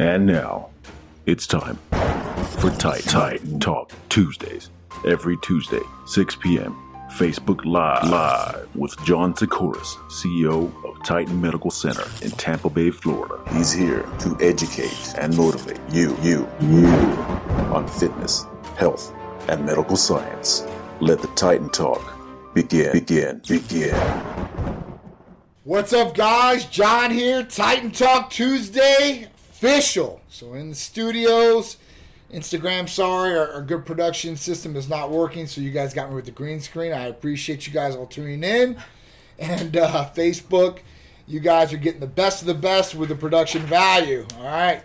And now, it's time for Titan Talk Tuesdays. Every Tuesday, 6 p.m., Facebook Live with John Tsikoris, CEO of Titan Medical Center in Tampa Bay, Florida. He's here to educate and motivate you, on fitness, health, and medical science. Let the Titan Talk begin. What's up, guys? John here, Titan Talk Tuesday. Official. So in the studios, Instagram, sorry, our good production system is not working, so you guys got me with the green screen. I appreciate you guys all tuning in. And Facebook, you guys are getting the best with the production value. All right.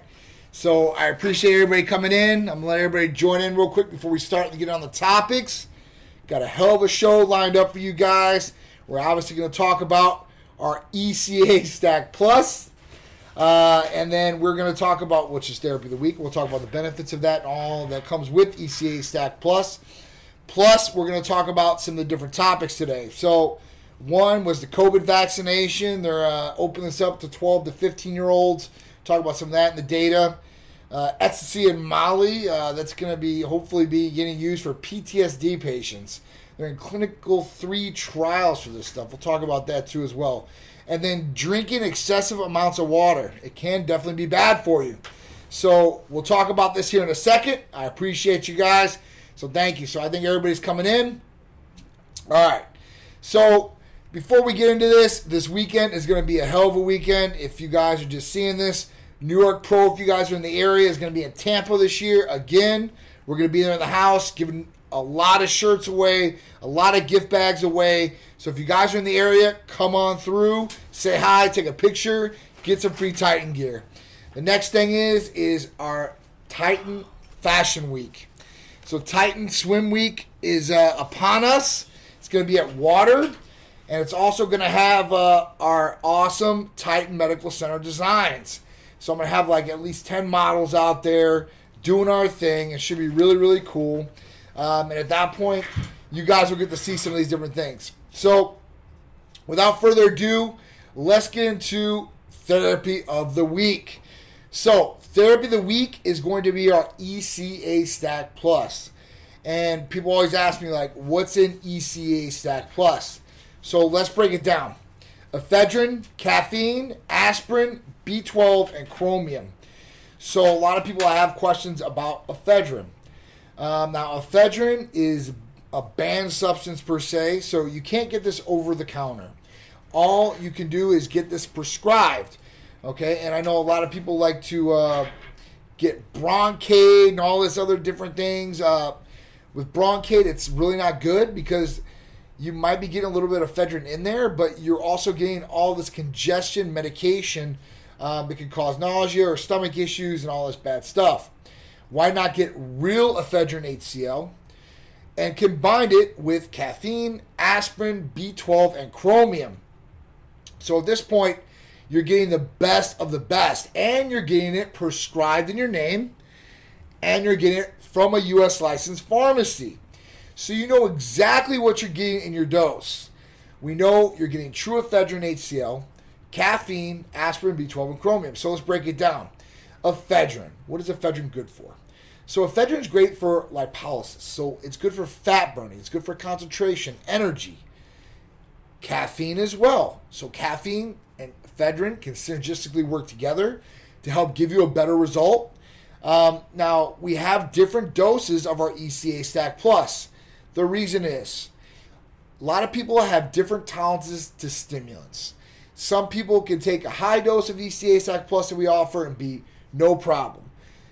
So I appreciate everybody coming in. I'm going to let everybody join in real quick before we start to get on the topics. Got a hell of a show lined up for you guys. We're obviously going to talk about our ECA Stack Plus. And then we're going to talk about what's your therapy of the week. We'll talk about the benefits of that and all that comes with ECA Stack Plus. Plus, we're going to talk about some of the different topics today. So, one was the COVID vaccination. They're opening this up to 12 to 15-year-olds. Talk about some of that and the data. Ecstasy and Molly, that's going to be hopefully be getting used for PTSD patients. They're in clinical 3 trials for this stuff. We'll talk about that too as well. And then drinking excessive amounts of water. It can definitely be bad for you. So we'll talk about this here in a second. I appreciate you guys. So thank you. So I think everybody's coming in. All right. So before we get into this, this weekend is going to be a hell of a weekend. If you guys are just seeing this, New York Pro, if you guys are in the area, is going to be in Tampa this year. Again, we're going to be there in the house giving a lot of shirts away, a lot of gift bags away. So if you guys are in the area, come on through, say hi, take a picture, get some free Titan gear. The next thing is our Titan Fashion Week. So Titan Swim Week is upon us. It's going to be at Water, and it's also going to have our awesome Titan Medical Center designs. So I'm going to have like at least 10 models out there doing our thing. It should be really, really cool. And at that point, you guys will get to see some of these different things. So, without further ado, let's get into Therapy of the Week. So, Therapy of the Week is going to be our ECA Stack Plus. And people always ask me, like, what's in ECA Stack Plus? So, let's break it down. Ephedrine, caffeine, aspirin, B12, and chromium. So, a lot of people have questions about ephedrine. Now, ephedrine is a banned substance per se, so you can't get this over the counter. All you can do is get this prescribed, okay? And I know a lot of people like to get Broncaid and all this other different things. With Broncaid, it's really not good because you might be getting a little bit of ephedrine in there, but you're also getting all this congestion medication that can cause nausea or stomach issues and all this bad stuff. Why not get real ephedrine HCl and combine it with caffeine, aspirin, B12, and chromium? So at this point, you're getting the best of the best, and you're getting it prescribed in your name, and you're getting it from a U.S. licensed pharmacy. So you know exactly what you're getting in your dose. We know you're getting true ephedrine HCl, caffeine, aspirin, B12, and chromium. So let's break it down. Ephedrine. What is ephedrine good for? So ephedrine is great for lipolysis. So it's good for fat burning. It's good for concentration, energy. Caffeine as well. So caffeine and ephedrine can synergistically work together to help give you a better result. Now, we have different doses of our ECA Stack Plus. The reason is a lot of people have different tolerances to stimulants. Some people can take a high dose of ECA Stack Plus that we offer and be no problem.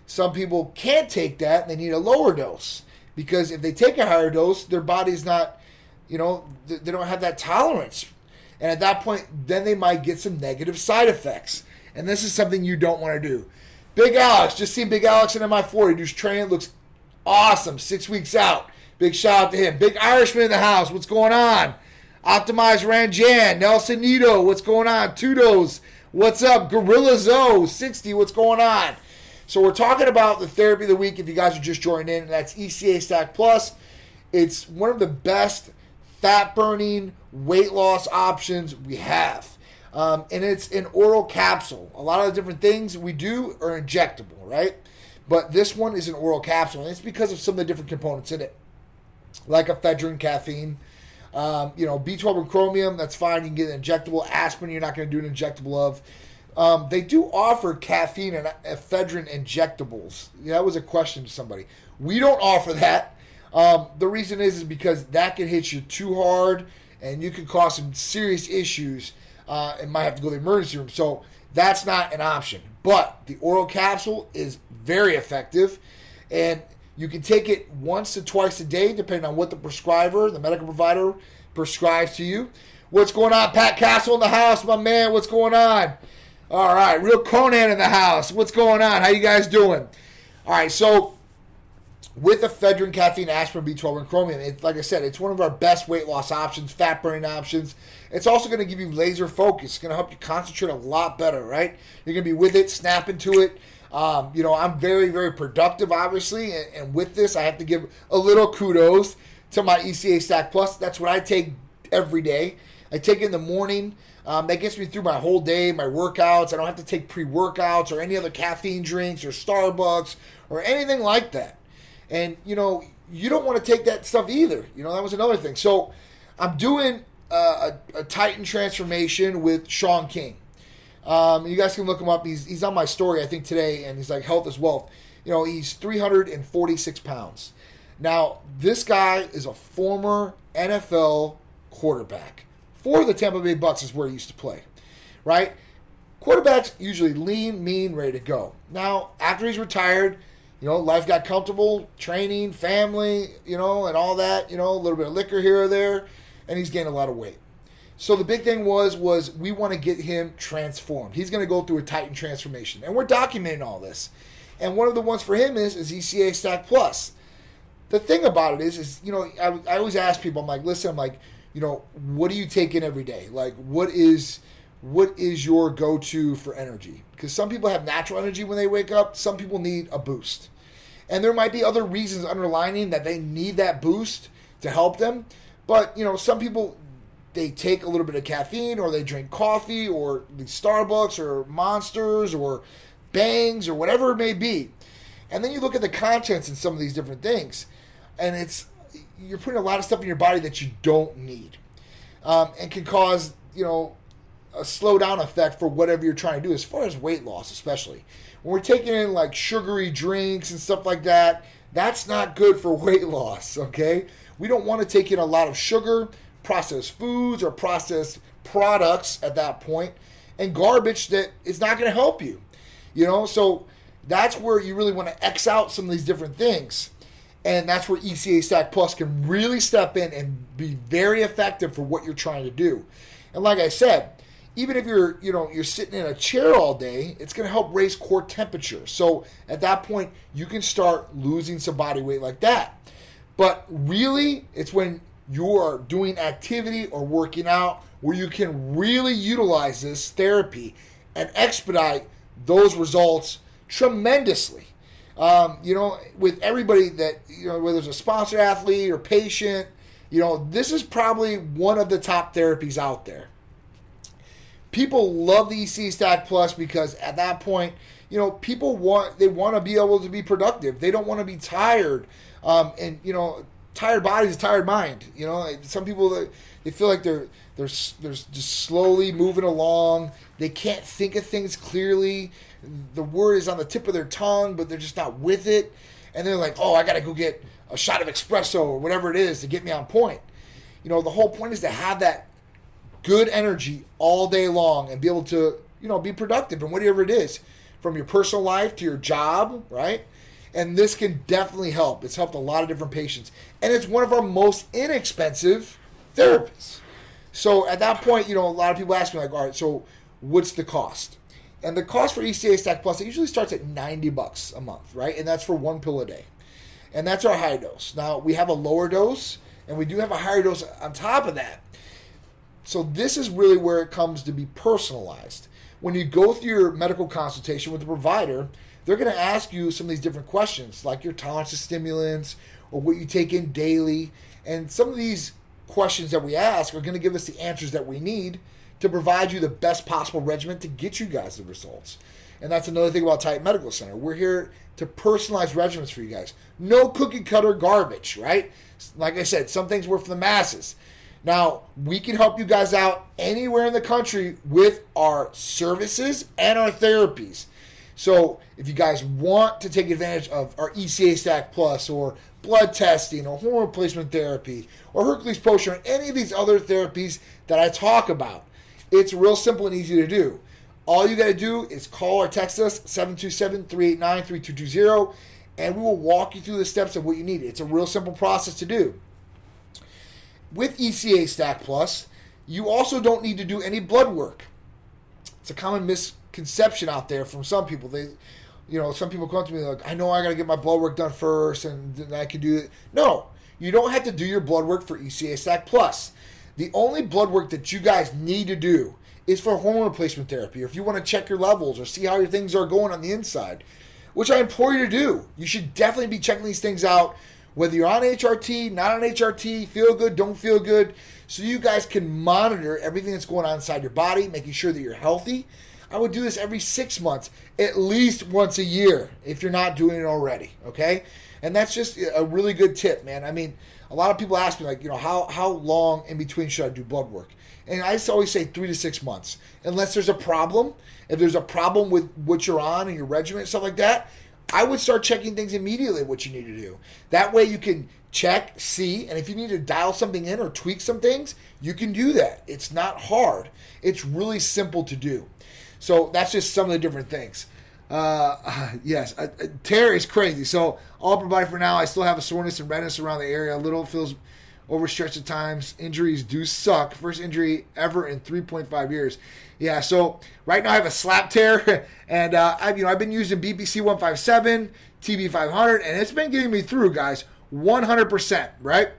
Some people can't take that and they need a lower dose because if they take a higher dose, their body's not, you know, they don't have that tolerance. And at that point, then they might get some negative side effects. And this is something you don't want to do. Big Alex, just seen Big Alex in MI40, who's training, looks awesome, 6 weeks out. Big shout out to him. Big Irishman in the house, what's going on? Optimize Ranjan, Nelson Nito, what's going on? Tudos, what's up? Gorilla Zoe, 60, what's going on? So we're talking about the Therapy of the Week if you guys are just joining in. That's ECA Stack Plus. It's one of the best fat-burning weight loss options we have. And it's an oral capsule. A lot of the different things we do are injectable, right? But this one is an oral capsule, and it's because of some of the different components in it, like ephedrine, caffeine, B12 and chromium. That's fine. You can get an injectable. Aspirin, you're not going to do an injectable of. They do offer caffeine and ephedrine injectables. Yeah, that was a question to somebody. We don't offer that. The reason is because that can hit you too hard, and you can cause some serious issues, and might have to go to the emergency room. So that's not an option. But the oral capsule is very effective, and you can take it once to twice a day, depending on what the prescriber, the medical provider, prescribes to you. What's going on? Pat Castle in the house, my man. What's going on? All right, Real Conan in the house. What's going on? How you guys doing? All right, so with ephedrine, caffeine, aspirin, B12, and chromium, like I said, it's one of our best weight loss options, fat burning options. It's also going to give you laser focus. It's going to help you concentrate a lot better, right? You're going to be with it, snap into it. I'm very, very productive, obviously, and with this, I have to give a little kudos to my ECA Stack Plus. That's what I take every day. I take it in the morning. That gets me through my whole day, my workouts. I don't have to take pre-workouts or any other caffeine drinks or Starbucks or anything like that. And, you don't want to take that stuff either. That was another thing. So I'm doing a Titan transformation with Sean King. You guys can look him up. He's on my story, I think, today, and he's like, health is wealth. He's 346 pounds. Now, this guy is a former NFL quarterback for the Tampa Bay Bucs, is where he used to play, right? Quarterbacks usually lean, mean, ready to go. Now, after he's retired, life got comfortable, training, family, and all that, a little bit of liquor here or there, and he's gained a lot of weight. So the big thing was we want to get him transformed. He's going to go through a Titan transformation. And we're documenting all this. And one of the ones for him is ECA Stack Plus. The thing about it is I always ask people, I'm like, what do you take in every day? Like, what is your go-to for energy? Because some people have natural energy when they wake up. Some people need a boost. And there might be other reasons underlining that they need that boost to help them. But, some people, they take a little bit of caffeine, or they drink coffee, or the Starbucks, or Monsters, or Bangs, or whatever it may be. And then you look at the contents in some of these different things, and you're putting a lot of stuff in your body that you don't need, and can cause, a slowdown effect for whatever you're trying to do as far as weight loss, especially. When we're taking in, like, sugary drinks and stuff like that, that's not good for weight loss, okay? We don't want to take in a lot of sugar, processed foods or processed products at that point, and garbage that is not going to help you, so that's where you really want to X out some of these different things, and that's where ECA Stack Plus can really step in and be very effective for what you're trying to do. And like I said, even if you're you're sitting in a chair all day, it's going to help raise core temperature, so at that point you can start losing some body weight like that. But really, it's when you are doing activity or working out where you can really utilize this therapy and expedite those results tremendously. With everybody that, whether it's a sponsored athlete or patient, this is probably one of the top therapies out there. People love the ECA Stack Plus because at that point, people want to be able to be productive. They don't want to be tired. Tired body is a tired mind. Some people, they feel like they're just slowly moving along. They can't think of things clearly. The word is on the tip of their tongue, but they're just not with it. And they're like, oh, I got to go get a shot of espresso or whatever it is to get me on point. The whole point is to have that good energy all day long and be able to, be productive in whatever it is, from your personal life to your job, right? And this can definitely help. It's helped a lot of different patients. And it's one of our most inexpensive therapies. So at that point, a lot of people ask me, all right, so what's the cost? And the cost for ECA Stack Plus, it usually starts at $90 a month, right? And that's for one pill a day. And that's our high dose. Now, we have a lower dose, and we do have a higher dose on top of that. So this is really where it comes to be personalized. When you go through your medical consultation with the provider, they're going to ask you some of these different questions, like your tolerance to stimulants or what you take in daily. And some of these questions that we ask are going to give us the answers that we need to provide you the best possible regimen to get you guys the results. And that's another thing about Titan Medical Center. We're here to personalize regimens for you guys. No cookie cutter garbage, right? Like I said, some things work for the masses. Now, we can help you guys out anywhere in the country with our services and our therapies. So if you guys want to take advantage of our ECA Stack Plus or blood testing or hormone replacement therapy or Hercules Potion or any of these other therapies that I talk about, it's real simple and easy to do. All you got to do is call or text us, 727-389-3220, and we will walk you through the steps of what you need. It's a real simple process to do. With ECA Stack Plus, you also don't need to do any blood work. It's a common misconception out there from some people. They, you know, some people come to me like, I know I got to get my blood work done first, and then I can do it. No, you don't have to do your blood work for ECA Stack Plus. The only blood work that you guys need to do is for hormone replacement therapy, or if you want to check your levels or see how your things are going on the inside, which I implore you to do. You should definitely be checking these things out, whether you're on HRT, not on HRT, feel good, don't feel good, so you guys can monitor everything that's going on inside your body, making sure that you're healthy. I would do this every 6 months, at least once a year, if you're not doing it already, okay? And that's just a really good tip, man. I mean, a lot of people ask me, like, you know, how long in between should I do blood work? And I just always say 3 to 6 months, unless there's a problem. If there's a problem with what you're on and your regimen and stuff like that, I would start checking things immediately, what you need to do. That way you can check, see, and if you need to dial something in or tweak some things, you can do that. It's not hard. It's really simple to do. So that's just some of the different things. Yes, Terry's crazy. So all provided for now. I still have a soreness and redness around the area. A little feels overstretched at times. Injuries do suck. First injury ever in 3.5 years. Yeah, so right now I have a slap tear, and I've been using BPC 157, TB 500, and it's been getting me through, guys, 100%, right?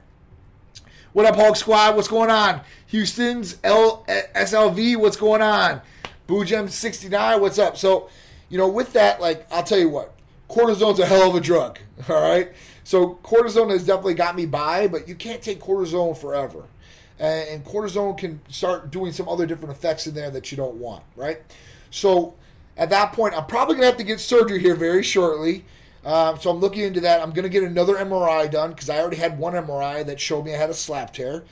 What up, Hulk Squad? What's going on? Houston's SLV, what's going on? Boogem69, what's up? So, you know, with that, like, I'll tell you what, cortisone's a hell of a drug, all right? So cortisone has definitely got me by, but you can't take cortisone forever. And cortisone can start doing some other different effects in there that you don't want, right? So at that point, I'm probably going to have to get surgery here very shortly. So I'm looking into that. I'm going to get another MRI done because I already had one MRI that showed me I had a slap tear.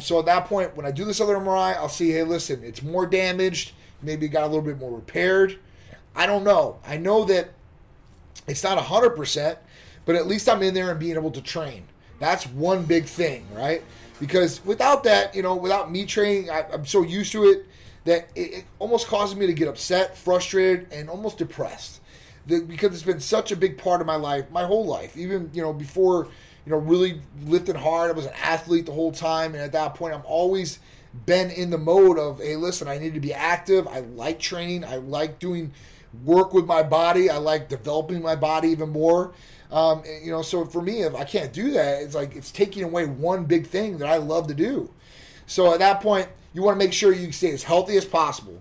So at that point, when I do this other MRI, I'll see, hey, listen, it's more damaged. Maybe it got a little bit more repaired. I don't know. I know that it's not 100%. But at least I'm in there and being able to train. That's one big thing, right? Because without that, you know, without me training, I'm so used to it that it almost causes me to get upset, frustrated, and almost depressed. Because it's been such a big part of my life, my whole life. Even, you know, before, you know, really lifting hard, I was an athlete the whole time. And at that point, I'm always been in the mode of, hey, listen, I need to be active. I like training. I like doing work with my body. I like developing my body even more. You know, so for me, if I can't do that, it's like it's taking away one big thing that I love to do. So at that point, you want to make sure you stay as healthy as possible.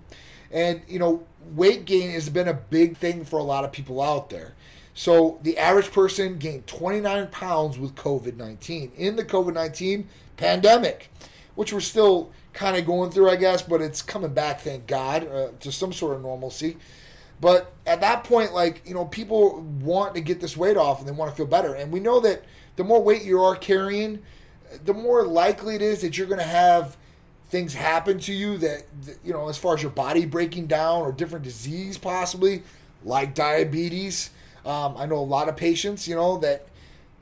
And, you know, weight gain has been a big thing for a lot of people out there. So the average person gained 29 pounds with COVID-19 in the COVID-19 pandemic, which we're still kind of going through, I guess, but it's coming back, thank God, to some sort of normalcy. But at that point, like, you know, people want to get this weight off and they want to feel better. And we know that the more weight you are carrying, the more likely it is that you're going to have things happen to you that, you know, as far as your body breaking down or different disease possibly, like diabetes. I know a lot of patients, you know, that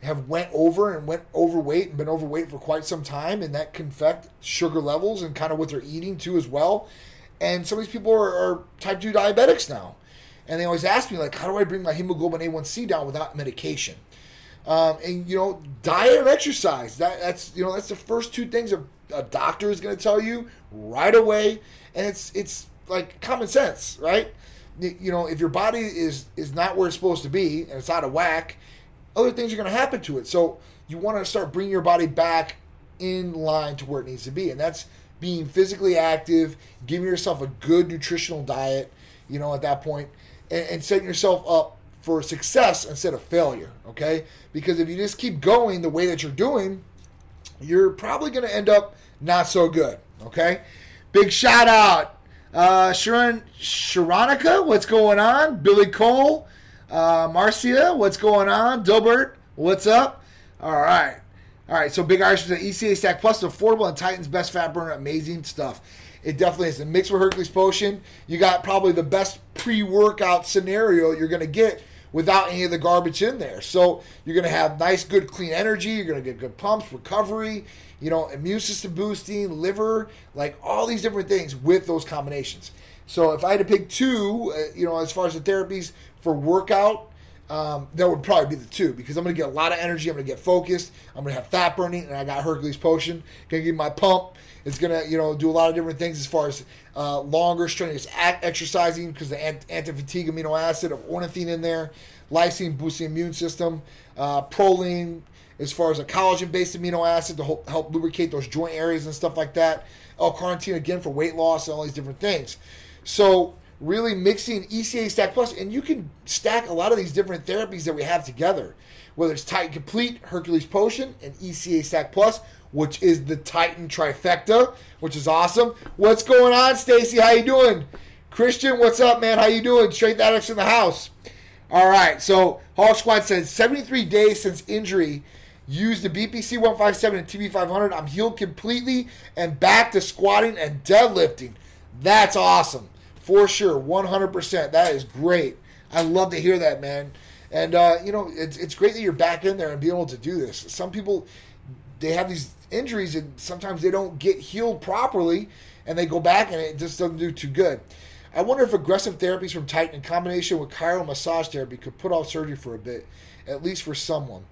have went overweight and been overweight for quite some time. And that can affect sugar levels and kind of what they're eating too as well. And some of these people are type 2 diabetics now. And they always ask me, like, how do I bring my hemoglobin A1C down without medication? And, you know, diet and exercise. That's the first two things a doctor is going to tell you right away. And it's like common sense, right? You know, if your body is not where it's supposed to be and it's out of whack, other things are going to happen to it. So you want to start bringing your body back in line to where it needs to be. And that's being physically active, giving yourself a good nutritional diet, you know, at that point. And setting yourself up for success instead of failure, okay? Because if you just keep going the way that you're doing, you're probably going to end up not so good, okay? Big shout out. Sharonica, what's going on? Billy Cole. Marcia, what's going on? Dilbert, what's up? All right. All right, so Big Irish with the ECA Stack Plus, affordable, and Titan's best fat burner. Amazing stuff. It definitely is. Mixed with Hercules Potion, you got probably the best pre-workout scenario you're going to get without any of the garbage in there. So you're going to have nice, good, clean energy. You're going to get good pumps, recovery, you know, immune system boosting, liver, like all these different things with those combinations. So if I had to pick two, you know, as far as the therapies for workout, that would probably be the two, because I'm going to get a lot of energy. I'm going to get focused. I'm going to have fat burning, and I got Hercules Potion. Going to give my pump. It's going to, you know, do a lot of different things as far as longer strenuous exercising, because the anti-fatigue amino acid of ornithine in there, lysine boosting immune system, proline as far as a collagen-based amino acid to help lubricate those joint areas and stuff like that. L-carnitine again for weight loss and all these different things. So really mixing ECA Stack Plus, and you can stack a lot of these different therapies that we have together, whether it's Titan Complete, Hercules Potion, and ECA Stack Plus, which is the Titan trifecta, which is awesome. What's going on, Stacy? How you doing? Christian, what's up, man? How you doing? Straight that X in the house. All right, so Hall Squad says, 73 days since injury, use the BPC 157 and TB 500. I'm healed completely and back to squatting and deadlifting. That's awesome. For sure, 100%. That is great. I love to hear that, man. And, you know, it's great that you're back in there and being able to do this. Some people, they have these injuries, and sometimes they don't get healed properly, and they go back, and it just doesn't do too good. I wonder if aggressive therapies from Titan in combination with chiro massage therapy could put off surgery for a bit, at least for someone.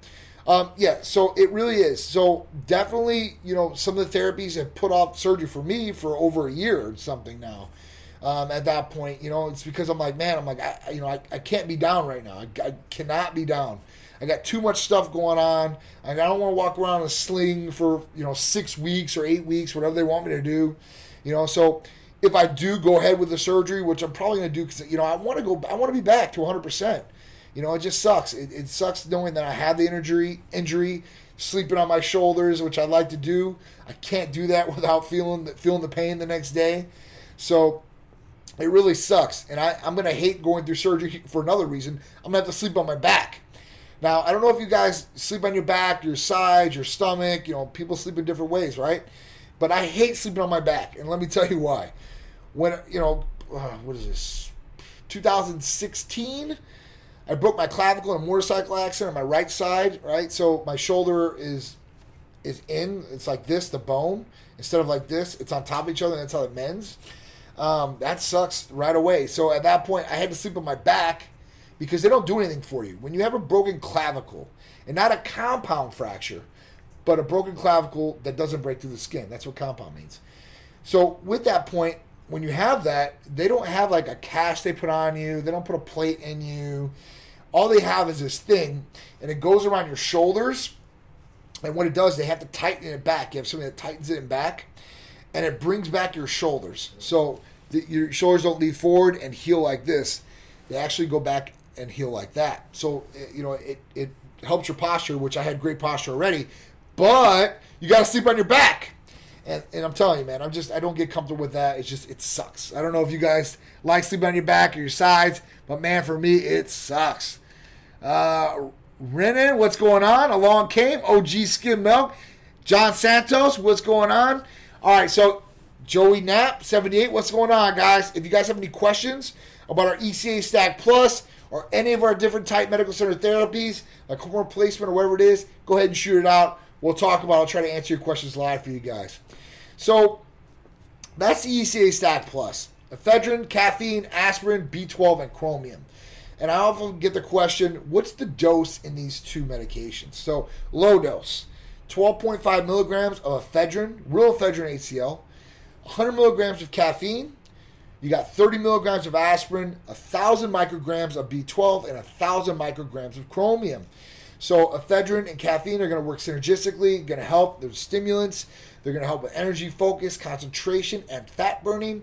Yeah, so it really is. So definitely, you know, some of the therapies have put off surgery for me for over a year or something now. At that point, you know, it's because I'm like, man, I can't be down right now. I cannot be down. I got too much stuff going on. I don't want to walk around in a sling for, you know, 6 weeks or 8 weeks, whatever they want me to do, you know. So if I do go ahead with the surgery, which I'm probably going to do, because, you know, I want to be back to 100%. You know, it just sucks. It sucks knowing that I have the injury, sleeping on my shoulders, which I like to do. I can't do that without feeling the pain the next day. So it really sucks, and I'm going to hate going through surgery for another reason. I'm going to have to sleep on my back. Now, I don't know if you guys sleep on your back, your sides, your stomach. You know, people sleep in different ways, right? But I hate sleeping on my back, and let me tell you why. When, you know, 2016, I broke my clavicle in a motorcycle accident on my right side, right? So my shoulder is in. It's like this, the bone. Instead of like this, it's on top of each other, and that's how it mends. That sucks right away. So at that point, I had to sleep on my back because they don't do anything for you. When you have a broken clavicle, and not a compound fracture, but a broken clavicle that doesn't break through the skin. That's what compound means. So with that point, when you have that, they don't have like a cast they put on you. They don't put a plate in you. All they have is this thing, and it goes around your shoulders. And what it does, they have to tighten it back. You have something that tightens it in back. And it brings back your shoulders. So your shoulders don't lean forward and heel like this. They actually go back and heel like that. So, you know, it helps your posture, which I had great posture already. But you got to sleep on your back. And I'm telling you, man, I don't get comfortable with that. It's just, it sucks. I don't know if you guys like sleeping on your back or your sides. But, man, for me, it sucks. Renan, what's going on? Along came OG Skim Milk. John Santos, what's going on? All right, so Joey Knapp, 78, what's going on, guys? If you guys have any questions about our ECA Stack Plus or any of our different Titan Medical Center therapies, like hormone replacement or whatever it is, go ahead and shoot it out. We'll talk about it. I'll try to answer your questions live for you guys. So that's the ECA Stack Plus. Ephedrine, caffeine, aspirin, B12, and chromium. And I often get the question, what's the dose in these two medications? So low dose. 12.5 milligrams of ephedrine, real ephedrine HCl, 100 milligrams of caffeine, you got 30 milligrams of aspirin, 1,000 micrograms of B12, and 1,000 micrograms of chromium. So ephedrine and caffeine are going to work synergistically, going to help. They're stimulants. They're going to help with energy, focus, concentration, and fat burning.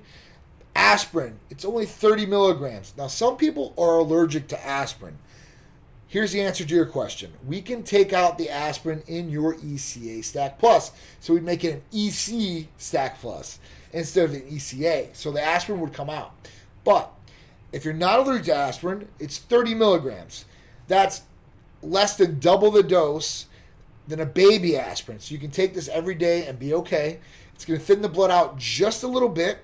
Aspirin, it's only 30 milligrams. Now, some people are allergic to aspirin. Here's the answer to your question. We can take out the aspirin in your ECA Stack Plus. So we make it an EC Stack Plus. instead of an ECA. So the aspirin would come out. But if you're not allergic to aspirin, it's 30 milligrams. That's less than double the dose than a baby aspirin. So you can take this every day and be okay. It's going to thin the blood out just a little bit.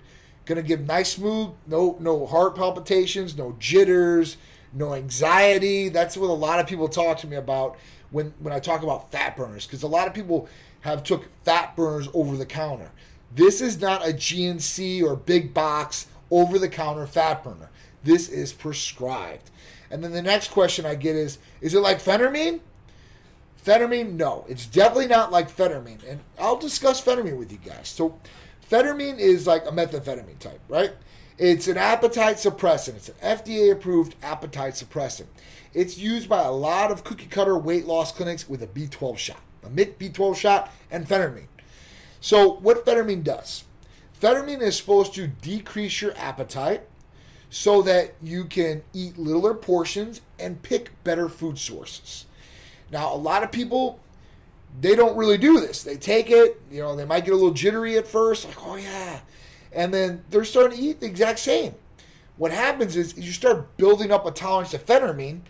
Going to give nice smooth, no heart palpitations, no jitters, no anxiety. That's what a lot of people talk to me about when I talk about fat burners, because a lot of people have took fat burners over the counter. This is not a GNC or big box over the counter fat burner. This is prescribed. And then the next question I get is it like phenermine? Phenermine, no. It's definitely not like phenermine. And I'll discuss phenermine with you guys. So phenermine is like a methamphetamine type, right? It's an appetite suppressant. It's an FDA-approved appetite suppressant. It's used by a lot of cookie-cutter weight loss clinics with a B12 shot, a MIT B12 shot, and phenermine. So what phenermine does, phenermine is supposed to decrease your appetite so that you can eat littler portions and pick better food sources. Now, a lot of people, they don't really do this. They take it, you know, they might get a little jittery at first, like, oh yeah. And then they're starting to eat the exact same. What happens is you start building up a tolerance to phenermine,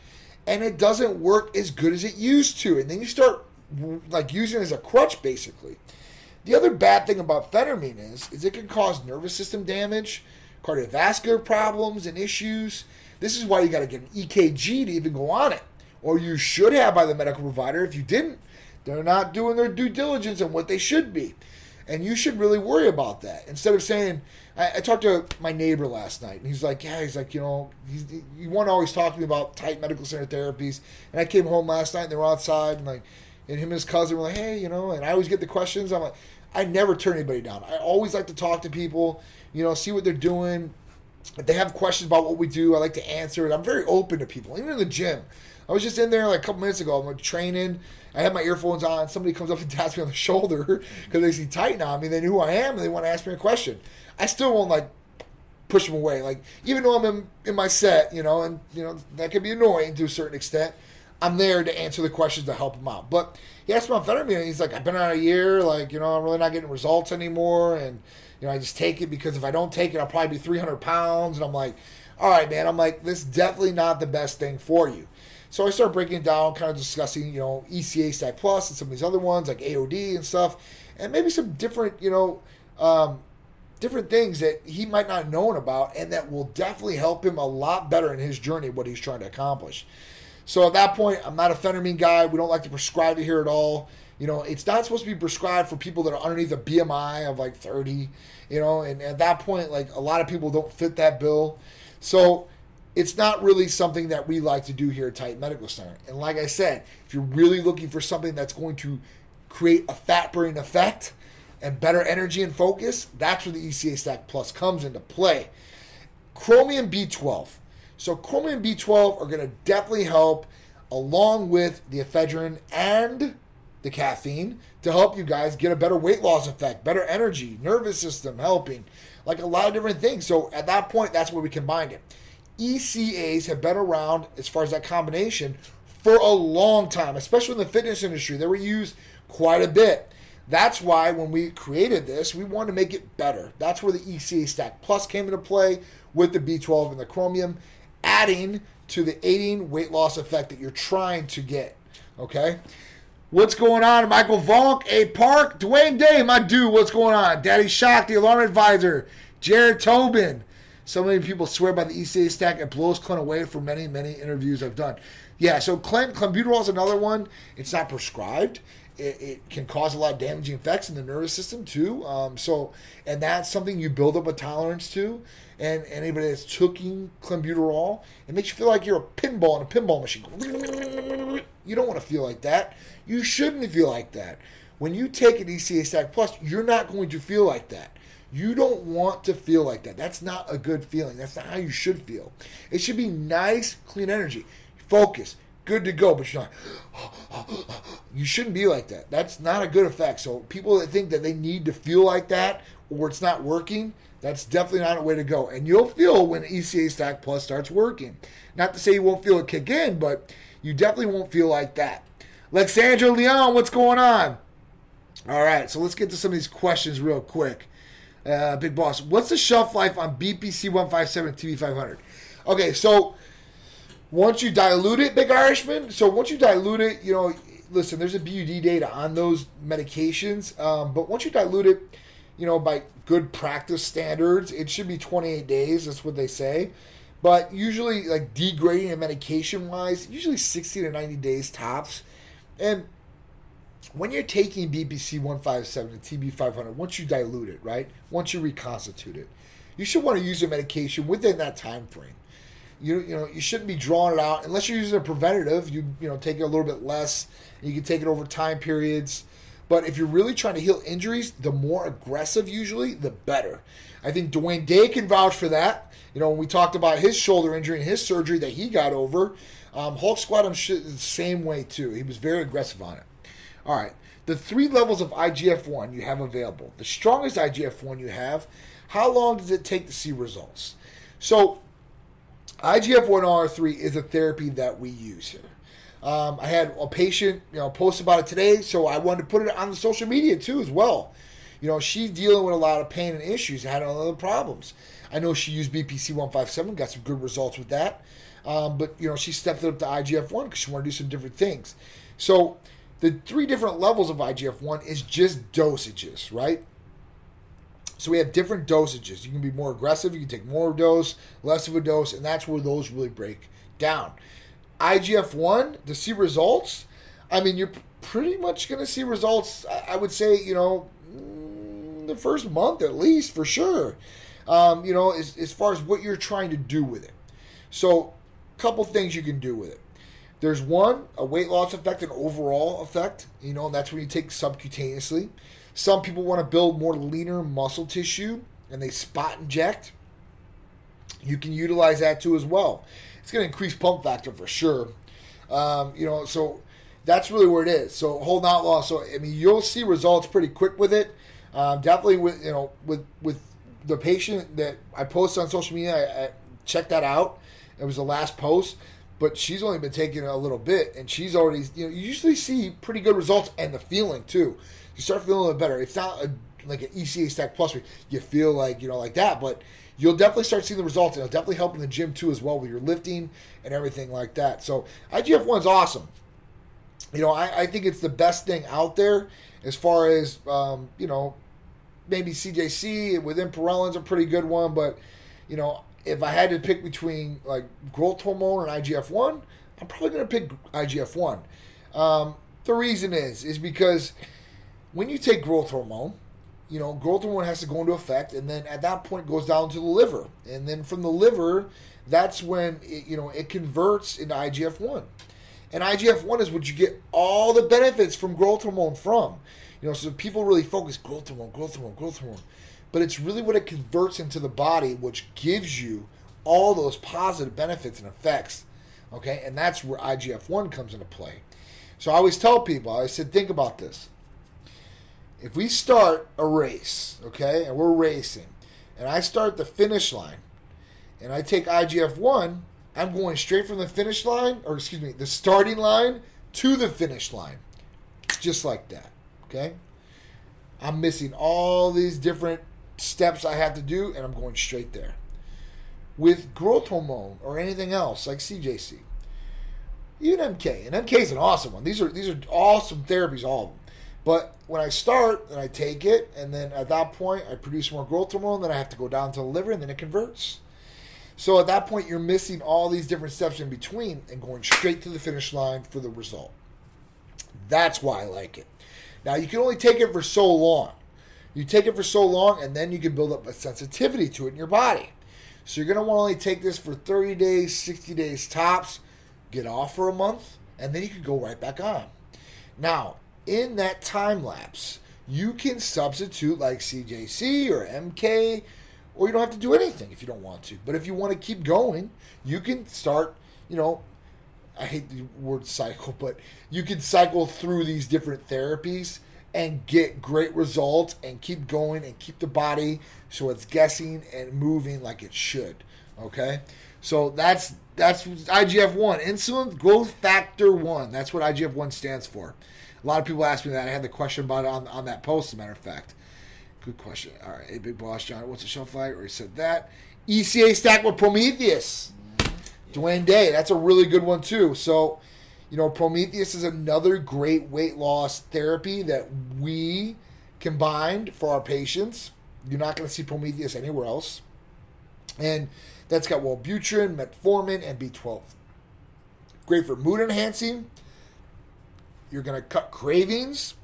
and it doesn't work as good as it used to. And then you start like using it as a crutch, basically. The other bad thing about phenermine is it can cause nervous system damage, cardiovascular problems and issues. This is why you got to get an EKG to even go on it, or you should have by the medical provider. If you didn't, they're not doing their due diligence on what they should be. And you should really worry about that. Instead of saying, I talked to my neighbor last night, and he's like, yeah, he's like, you know, you want to always talk to me about Titan Medical Center therapies. And I came home last night, and they were outside, and like, and him and his cousin were like, hey, you know, and I always get the questions. I'm like, I never turn anybody down. I always like to talk to people, you know, see what they're doing. If they have questions about what we do, I like to answer it. I'm very open to people, even in the gym. I was just in there like a couple minutes ago. I'm like training. I had my earphones on. Somebody comes up and taps me on the shoulder because they see Titan on me. They knew who I am, and they want to ask me a question. I still won't like push them away. Like even though I'm in my set, you know, and you know that could be annoying to a certain extent. I'm there to answer the questions to help him out. But he asked me about phenermine, and he's like, I've been out a year. Like, you know, I'm really not getting results anymore, and you know, I just take it because if I don't take it, I'll probably be 300 pounds. And I'm like, all right, man. I'm like, this is definitely not the best thing for you. So I started breaking it down, kind of discussing, you know, ECA stack plus and some of these other ones like AOD and stuff, and maybe some different, you know, different things that he might not have known about and that will definitely help him a lot better in his journey, what he's trying to accomplish. So at that point, I'm not a phenermine guy. We don't like to prescribe it here at all. You know, it's not supposed to be prescribed for people that are underneath a BMI of like 30, you know, and at that point, like a lot of people don't fit that bill. So it's not really something that we like to do here at Titan Medical Center. And like I said, if you're really looking for something that's going to create a fat-burning effect and better energy and focus, that's where the ECA Stack Plus comes into play. Chromium B12. So chromium B12 are going to definitely help along with the ephedrine and the caffeine to help you guys get a better weight loss effect, better energy, nervous system helping, like a lot of different things. So at that point, that's where we combined it. ECAs have been around as far as that combination for a long time, especially in the fitness industry. They were used quite a bit. That's why when we created this, we wanted to make it better. That's where the ECA Stack Plus came into play with the B12 and the chromium, adding to the aiding weight loss effect that you're trying to get, okay? What's going on? Michael Vonk, A. Park, Dwayne Day, my dude, what's going on? Daddy Shock, the Alarm Advisor, Jared Tobin. So many people swear by the ECA stack. It blows Clint away for many, many interviews I've done. Yeah, so Clenbuterol is another one. It's not prescribed. It can cause a lot of damaging effects in the nervous system too. And that's something you build up a tolerance to. And anybody that's taking Clenbuterol, it makes you feel like you're a pinball in a pinball machine. You don't want to feel like that. You shouldn't feel like that. When you take an ECA stack plus, you're not going to feel like that. You don't want to feel like that. That's not a good feeling. That's not how you should feel. It should be nice, clean energy, focus, good to go, but you're not, you shouldn't be like that. That's not a good effect. So people that think that they need to feel like that or it's not working, that's definitely not a way to go. And you'll feel when ECA Stack Plus starts working. Not to say you won't feel it kick in, but you definitely won't feel like that. Alexandra Leon, what's going on? All right, so let's get to some of these questions real quick. Big Boss, what's the shelf life on BPC 157 TB 500? Okay, so once you dilute it, Big Irishman, so once you dilute it, you know, listen, there's a BUD data on those medications, but once you dilute it, you know, by good practice standards, it should be 28 days. That's what they say. But usually, like, degrading and medication-wise, usually 60 to 90 days tops. And when you're taking BPC 157 and TB 500, once you dilute it, right, once you reconstitute it, you should want to use a medication within that time frame. You know, you shouldn't be drawing it out. Unless you're using a preventative, you know, take it a little bit less. You can take it over time periods. But if you're really trying to heal injuries, the more aggressive usually, the better. I think Dwayne Day can vouch for that. You know, when we talked about his shoulder injury and his surgery that he got over, Hulk Squad, I'm sure, the same way too. He was very aggressive on it. All right. The three levels of IGF-1 you have available. The strongest IGF-1 you have, how long does it take to see results? So IGF-1R3 is a therapy that we use here. I had a patient, you know, post about it today, so I wanted to put it on the social media too as well. You know, she's dealing with a lot of pain and issues, had a lot of problems. I know she used BPC 157, got some good results with that. But, you know, she stepped it up to IGF-1 because she wanted to do some different things. So the three different levels of IGF-1 is just dosages, right? So we have different dosages. You can be more aggressive, you can take more dose, less of a dose, and that's where those really break down. IGF-1 to see results, I mean, you're pretty much going to see results, I would say, you know, the first month at least, for sure, you know, as far as what you're trying to do with it. So a couple things you can do with it. There's one, a weight loss effect, an overall effect, you know, and that's when you take subcutaneously. Some people want to build more leaner muscle tissue, and they spot inject. You can utilize that too as well. It's going to increase pump factor for sure. You know, so that's really where it is. So whole knot loss. So, I mean, you'll see results pretty quick with it. Definitely with, you know, with the patient that I posted on social media, I checked that out. It was the last post, but she's only been taking it a little bit, and she's already, you know, you usually see pretty good results and the feeling too. You start feeling a little better. It's not like an ECA stack plus where you feel like, you know, like that, but you'll definitely start seeing the results, and it'll definitely help in the gym too as well with your lifting and everything like that. So IGF-1 is awesome. You know, I think it's the best thing out there as far as, you know, maybe CJC with Ipamorelin's a pretty good one, but, you know, if I had to pick between, like, growth hormone and IGF-1, I'm probably going to pick IGF-1. The reason is because when you take growth hormone, you know, growth hormone has to go into effect, and then at that point it goes down to the liver. And then from the liver, that's when, it, you know, it converts into IGF-1. And IGF-1 is what you get all the benefits from growth hormone from. You know, so people really focus, growth hormone, growth hormone, growth hormone. But it's really what it converts into the body, which gives you all those positive benefits and effects, okay? And that's where IGF-1 comes into play. So I always tell people, I always said, think about this. If we start a race, okay, and we're racing, and I start the finish line, and I take IGF-1, I'm going straight from the finish line, or excuse me, the starting line to the finish line, just like that, okay? I'm missing all these different steps I have to do, and I'm going straight there. With growth hormone or anything else like CJC, even MK, and MK is an awesome one. These are awesome therapies, all of them. But when I start and I take it, and then at that point I produce more growth hormone, then I have to go down to the liver, and then it converts. So at that point you're missing all these different steps in between and going straight to the finish line for the result. That's why I like it. Now, you can only take it for so long. You take it for so long, and then you can build up a sensitivity to it in your body. So you're going to want to only take this for 30 days, 60 days tops, get off for a month, and then you can go right back on. Now, in that time lapse, you can substitute like CJC or MK, or you don't have to do anything if you don't want to. But if you want to keep going, you can start, you know, I hate the word cycle, but you can cycle through these different therapies and get great results and keep going and keep the body so it's guessing and moving like it should, okay? So that's IGF-1, insulin growth factor 1. That's what IGF-1 stands for. A lot of people ask me that. I had the question about it on that post, as a matter of fact. Good question. All right. Hey, Big Boss John, what's a shelf life? Or he said that. ECA stack with Prometheus. Dwayne Day. That's a really good one, too. So, you know, Prometheus is another great weight loss therapy that we combined for our patients. You're not going to see Prometheus anywhere else. And that's got Wellbutrin, Metformin, and B12. Great for mood enhancing. You're going to cut cravings.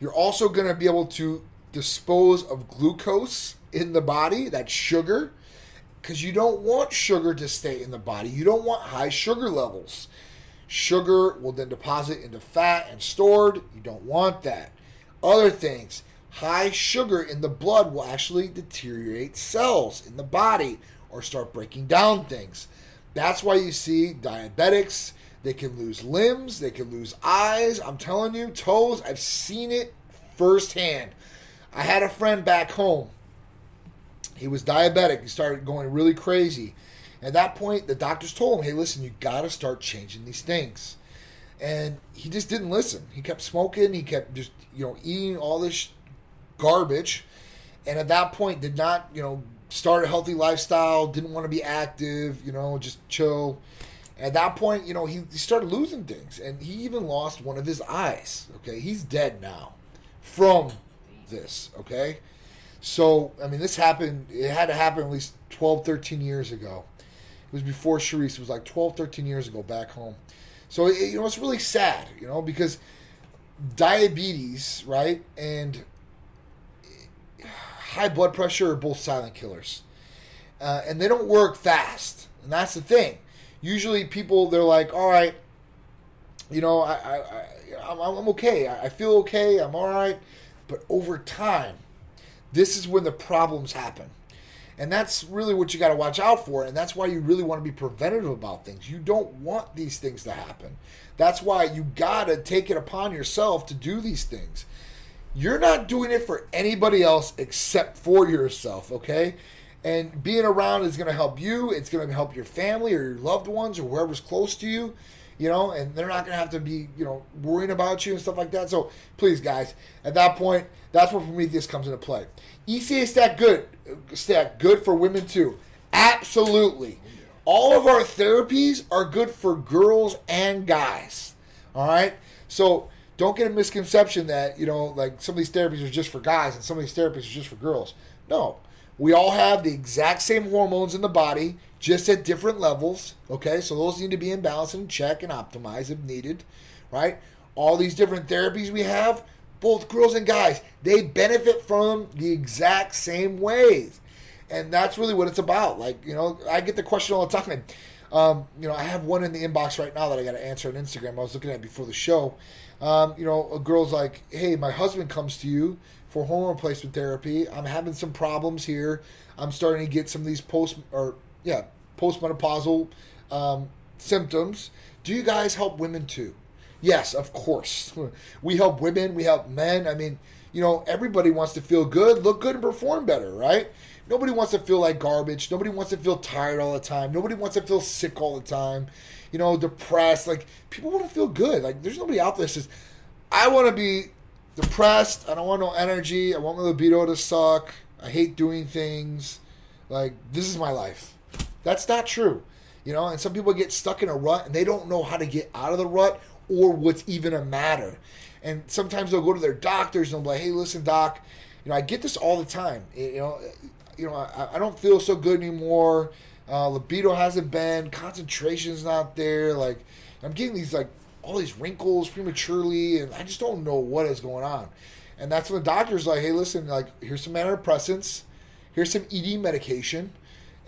You're also going to be able to dispose of glucose in the body, that's sugar, because you don't want sugar to stay in the body. You don't want high sugar levels. Sugar will then deposit into fat and stored. You don't want that. Other things, high sugar in the blood will actually deteriorate cells in the body or start breaking down things. That's why you see diabetics. They can lose limbs. They can lose eyes. I'm telling you, toes. I've seen it firsthand. I had a friend back home. He was diabetic. He started going really crazy. At that point, the doctors told him, hey, listen, you got to start changing these things. And he just didn't listen. He kept smoking. He kept just, you know, eating all this garbage. And at that point, did not, you know, start a healthy lifestyle, didn't want to be active, you know, just chill. At that point, you know, he started losing things, and he even lost one of his eyes, okay? He's dead now from this, okay? So, I mean, this happened, it had to happen at least 12, 13 years ago. It was before Charisse. It was like 12, 13 years ago back home. So, it, you know, it's really sad, you know, because diabetes, right, and high blood pressure are both silent killers. And they don't work fast, and that's the thing. Usually people, they're like, all right, you know, I'm okay. I feel okay. I'm all right. But over time, this is when the problems happen. And that's really what you got to watch out for. And that's why you really want to be preventative about things. You don't want these things to happen. That's why you got to take it upon yourself to do these things. You're not doing it for anybody else except for yourself, okay? And being around is going to help you. It's going to help your family or your loved ones or whoever's close to you, you know, and they're not going to have to be, you know, worrying about you and stuff like that. So please, guys, at that point, that's where Prometheus comes into play. ECA stack good for women too. Absolutely. All of our therapies are good for girls and guys. All right. So don't get a misconception that, you know, like some of these therapies are just for guys and some of these therapies are just for girls. No. We all have the exact same hormones in the body, just at different levels, okay? So those need to be in balance and check and optimize if needed, right? All these different therapies we have, both girls and guys, they benefit from the exact same ways. And that's really what it's about. Like, you know, I get the question all the time. You know, I have one in the inbox right now that I got to answer on Instagram. I was looking at it before the show. You know, a girl's like, hey, my husband comes to you for hormone replacement therapy. I'm having some problems here. I'm starting to get some of these postmenopausal symptoms. Do you guys help women too? Yes, of course. We help women. We help men. I mean, you know, everybody wants to feel good, look good, and perform better, right? Nobody wants to feel like garbage. Nobody wants to feel tired all the time. Nobody wants to feel sick all the time, you know, depressed. Like, people want to feel good. Like, there's nobody out there that says, I want to be depressed. I don't want no energy. I want my libido to suck. I hate doing things. Like, this is my life. That's not true. You know, and some people get stuck in a rut and they don't know how to get out of the rut or what's even a matter. And sometimes they'll go to their doctors and they'll be like, hey, listen, doc, you know, I get this all the time. You know, I don't feel so good anymore. Libido hasn't been. Concentration's not there. Like, I'm getting these, like, all these wrinkles prematurely, and I just don't know what is going on. And that's when the doctor's like, hey, listen, like, here's some antidepressants. Here's some ED medication.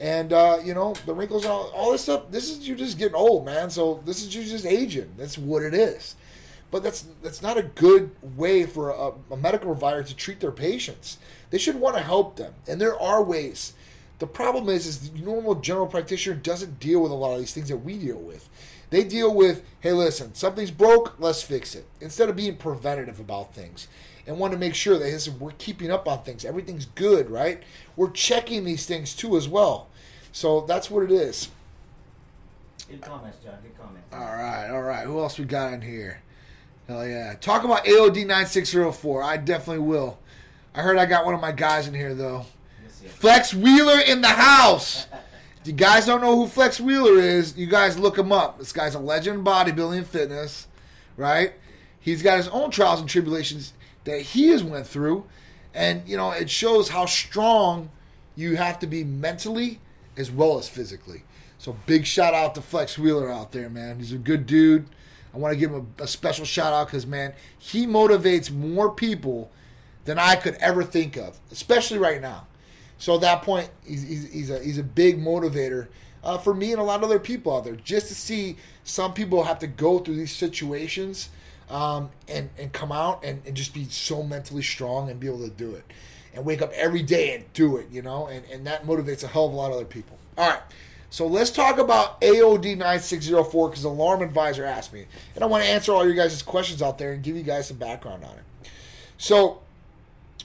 And, you know, the wrinkles and all this stuff, this is you just getting old, man. So this is you just aging. That's what it is. But that's not a good way for a medical provider to treat their patients. They should want to help them, and there are ways. The problem is the normal general practitioner doesn't deal with a lot of these things that we deal with. They deal with, hey, listen, something's broke, let's fix it, instead of being preventative about things and want to make sure that, hey, listen, we're keeping up on things. Everything's good, right? We're checking these things, too, as well. So that's what it is. Good comments, John. Good comments. All right. Who else we got in here? Hell yeah. Talk about AOD 9604. I definitely will. I heard I got one of my guys in here, though. Flex Wheeler in the house. If you guys don't know who Flex Wheeler is, you guys look him up. This guy's a legend in bodybuilding and fitness, right? He's got his own trials and tribulations that he has went through. And, you know, it shows how strong you have to be mentally as well as physically. So big shout out to Flex Wheeler out there, man. He's a good dude. I want to give him a special shout out because, man, he motivates more people than I could ever think of, especially right now. So at that point, he's a big motivator for me and a lot of other people out there. Just to see some people have to go through these situations and come out and just be so mentally strong and be able to do it. And wake up every day and do it, you know. And that motivates a hell of a lot of other people. All right. So let's talk about AOD 9604 because Alarm Advisor asked me. And I want to answer all your guys' questions out there and give you guys some background on it. So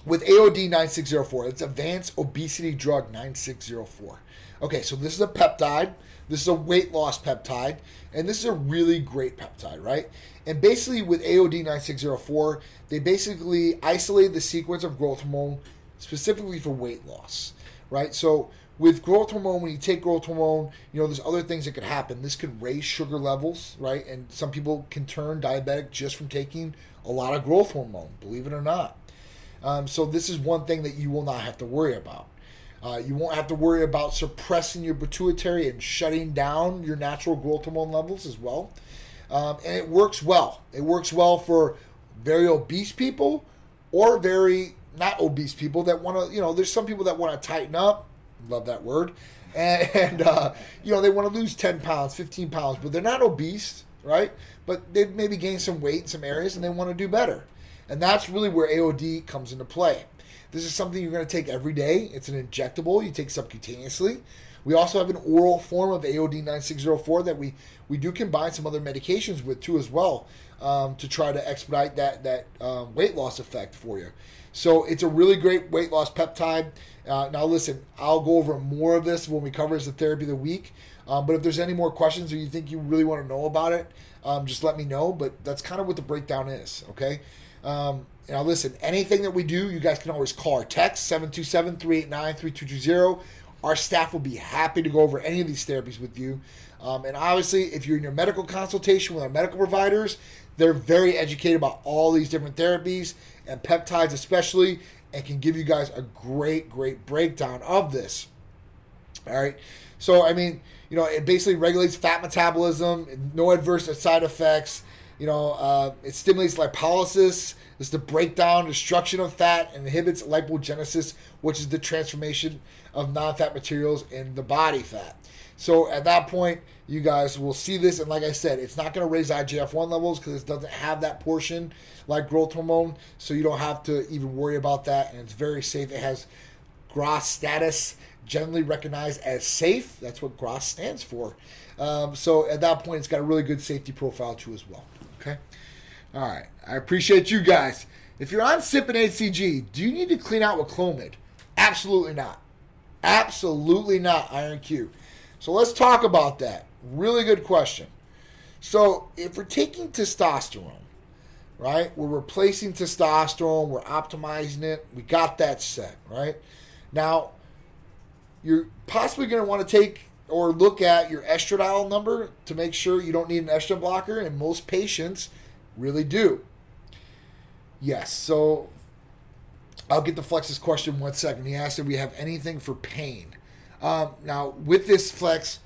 with AOD 9604, it's Advanced Obesity Drug 9604. Okay, so this is a peptide. This is a weight loss peptide. And this is a really great peptide, right? And basically with AOD 9604, they basically isolate the sequence of growth hormone specifically for weight loss, right? So with growth hormone, when you take growth hormone, you know, there's other things that could happen. This could raise sugar levels, right? And some people can turn diabetic just from taking a lot of growth hormone, believe it or not. So this is one thing that you will not have to worry about. You won't have to worry about suppressing your pituitary and shutting down your natural growth hormone levels as well. And it works well. It works well for very obese people or very not obese people that want to, you know, there's some people that want to tighten up. Love that word. And you know, they want to lose 10 pounds, 15 pounds, but they're not obese, right? But they've maybe gained some weight in some areas and they want to do better. And that's really where AOD comes into play. This is something you're going to take every day. It's an injectable. You take subcutaneously. We also have an oral form of AOD 9604 that we do combine some other medications with too as well to try to expedite that weight loss effect for you. So it's a really great weight loss peptide. Now listen, I'll go over more of this when we cover as the therapy of the week. But if there's any more questions or you think you really want to know about it, just let me know. But that's kind of what the breakdown is, okay? Now listen, anything that we do, you guys can always call or text 727-389-3220. Our staff will be happy to go over any of these therapies with you. And obviously, if you're in your medical consultation with our medical providers, they're very educated about all these different therapies and peptides especially, and can give you guys a great, great breakdown of this. All right. So, I mean, you know, it basically regulates fat metabolism, no adverse side effects. You know, it stimulates lipolysis. It's the breakdown, destruction of fat, and inhibits lipogenesis, which is the transformation of non-fat materials in the body fat. So at that point, you guys will see this. And like I said, it's not going to raise IGF-1 levels because it doesn't have that portion like growth hormone. So you don't have to even worry about that. And it's very safe. It has GRAS status, generally recognized as safe. That's what GRAS stands for. So at that point, it's got a really good safety profile too as well. Okay. All right. I appreciate you guys. If you're on SIP and HCG, do you need to clean out with Clomid? Absolutely not. Absolutely not, Iron Q. So let's talk about that. Really good question. So if we're taking testosterone, right, we're replacing testosterone, we're optimizing it, we got that set, right? Now, you're possibly going to want to take or look at your estradiol number to make sure you don't need an estrogen blocker, and most patients really do. Yes, so I'll get to Flex's question in 1 second. He asked if we have anything for pain. Now, with this Flex,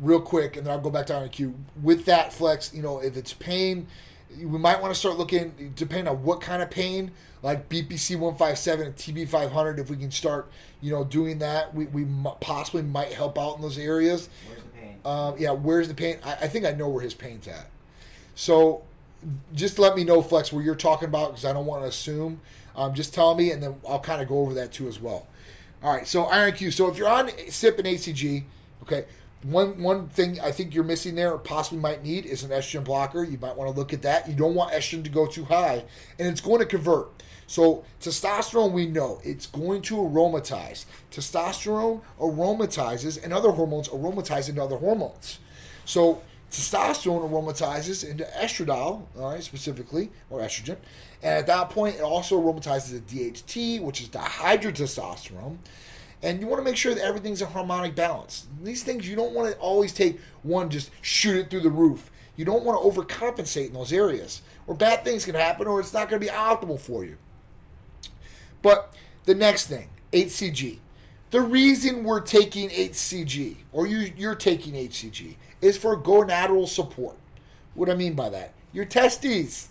real quick, and then I'll go back to RQ. With that Flex, you know, if it's pain, we might want to start looking, depending on what kind of pain, like BPC 157 and TB 500, if we can start, you know, doing that, we possibly might help out in those areas. Where's the pain? Where's the pain? I think I know where his pain's at. So just let me know, Flex, where you're talking about because I don't want to assume. Just tell me, and then I'll kind of go over that too as well. All right, so Iron Q. So if you're on SIP and HCG, okay, one thing I think you're missing there or possibly might need is an estrogen blocker. You might want to look at that. You don't want estrogen to go too high, and it's going to convert. So testosterone, we know, it's going to aromatize. Testosterone aromatizes, and other hormones aromatize into other hormones. So Testosterone aromatizes into estradiol, all right, specifically, or estrogen. And at that point, it also aromatizes a DHT, which is dihydrotestosterone. And you want to make sure that everything's in harmonic balance. These things, you don't want to always take one, just shoot it through the roof. You don't want to overcompensate in those areas, or bad things can happen, or it's not going to be optimal for you. But the next thing, HCG. The reason we're taking HCG, or you're taking HCG, is for gonadal support. What do I mean by that? Your testes.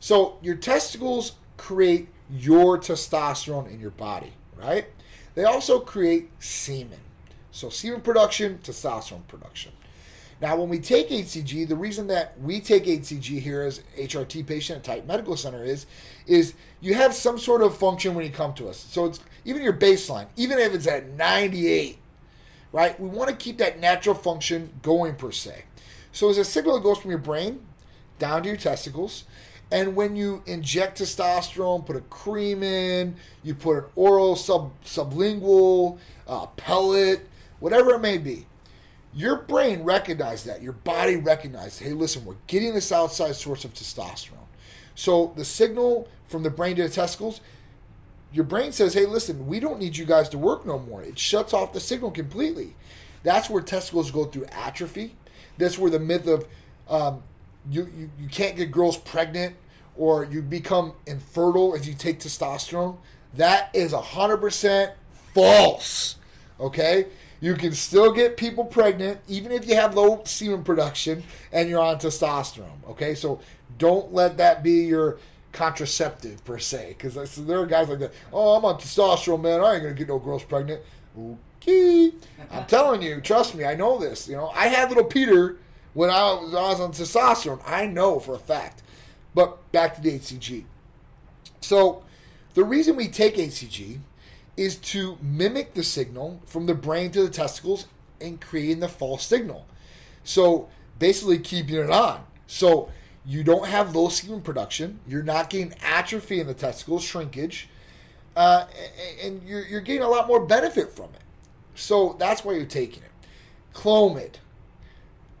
So your testicles create your testosterone in your body, right? They also create semen. So semen production, testosterone production. Now when we take HCG, the reason that we take HCG here as HRT patient at Titan Medical Center is you have some sort of function when you come to us. So it's even your baseline, even if it's at 98, right? We want to keep that natural function going per se. So there's a signal that goes from your brain down to your testicles. And when you inject testosterone, put a cream in, you put an oral, sublingual, pellet, whatever it may be, your brain recognizes that. Your body recognizes, hey, listen, we're getting this outside source of testosterone. So the signal from the brain to the testicles, your brain says, hey, listen, we don't need you guys to work no more. It shuts off the signal completely. That's where testicles go through atrophy. That's where the myth of you can't get girls pregnant or you become infertile if you take testosterone. That is 100% false, okay? You can still get people pregnant even if you have low semen production and you're on testosterone, okay? So don't let that be your contraceptive per se, because there are guys like that. Oh, I'm on testosterone, man. I ain't gonna get no girls pregnant. Okay, I'm telling you, trust me. I know this. You know, I had little Peter when I was on testosterone. I know for a fact. But back to the HCG. So the reason we take HCG is to mimic the signal from the brain to the testicles and creating the false signal. So basically keeping it on. So you don't have low semen production. You're not getting atrophy in the testicles, shrinkage, and you're getting a lot more benefit from it. So that's why you're taking it. Clomid.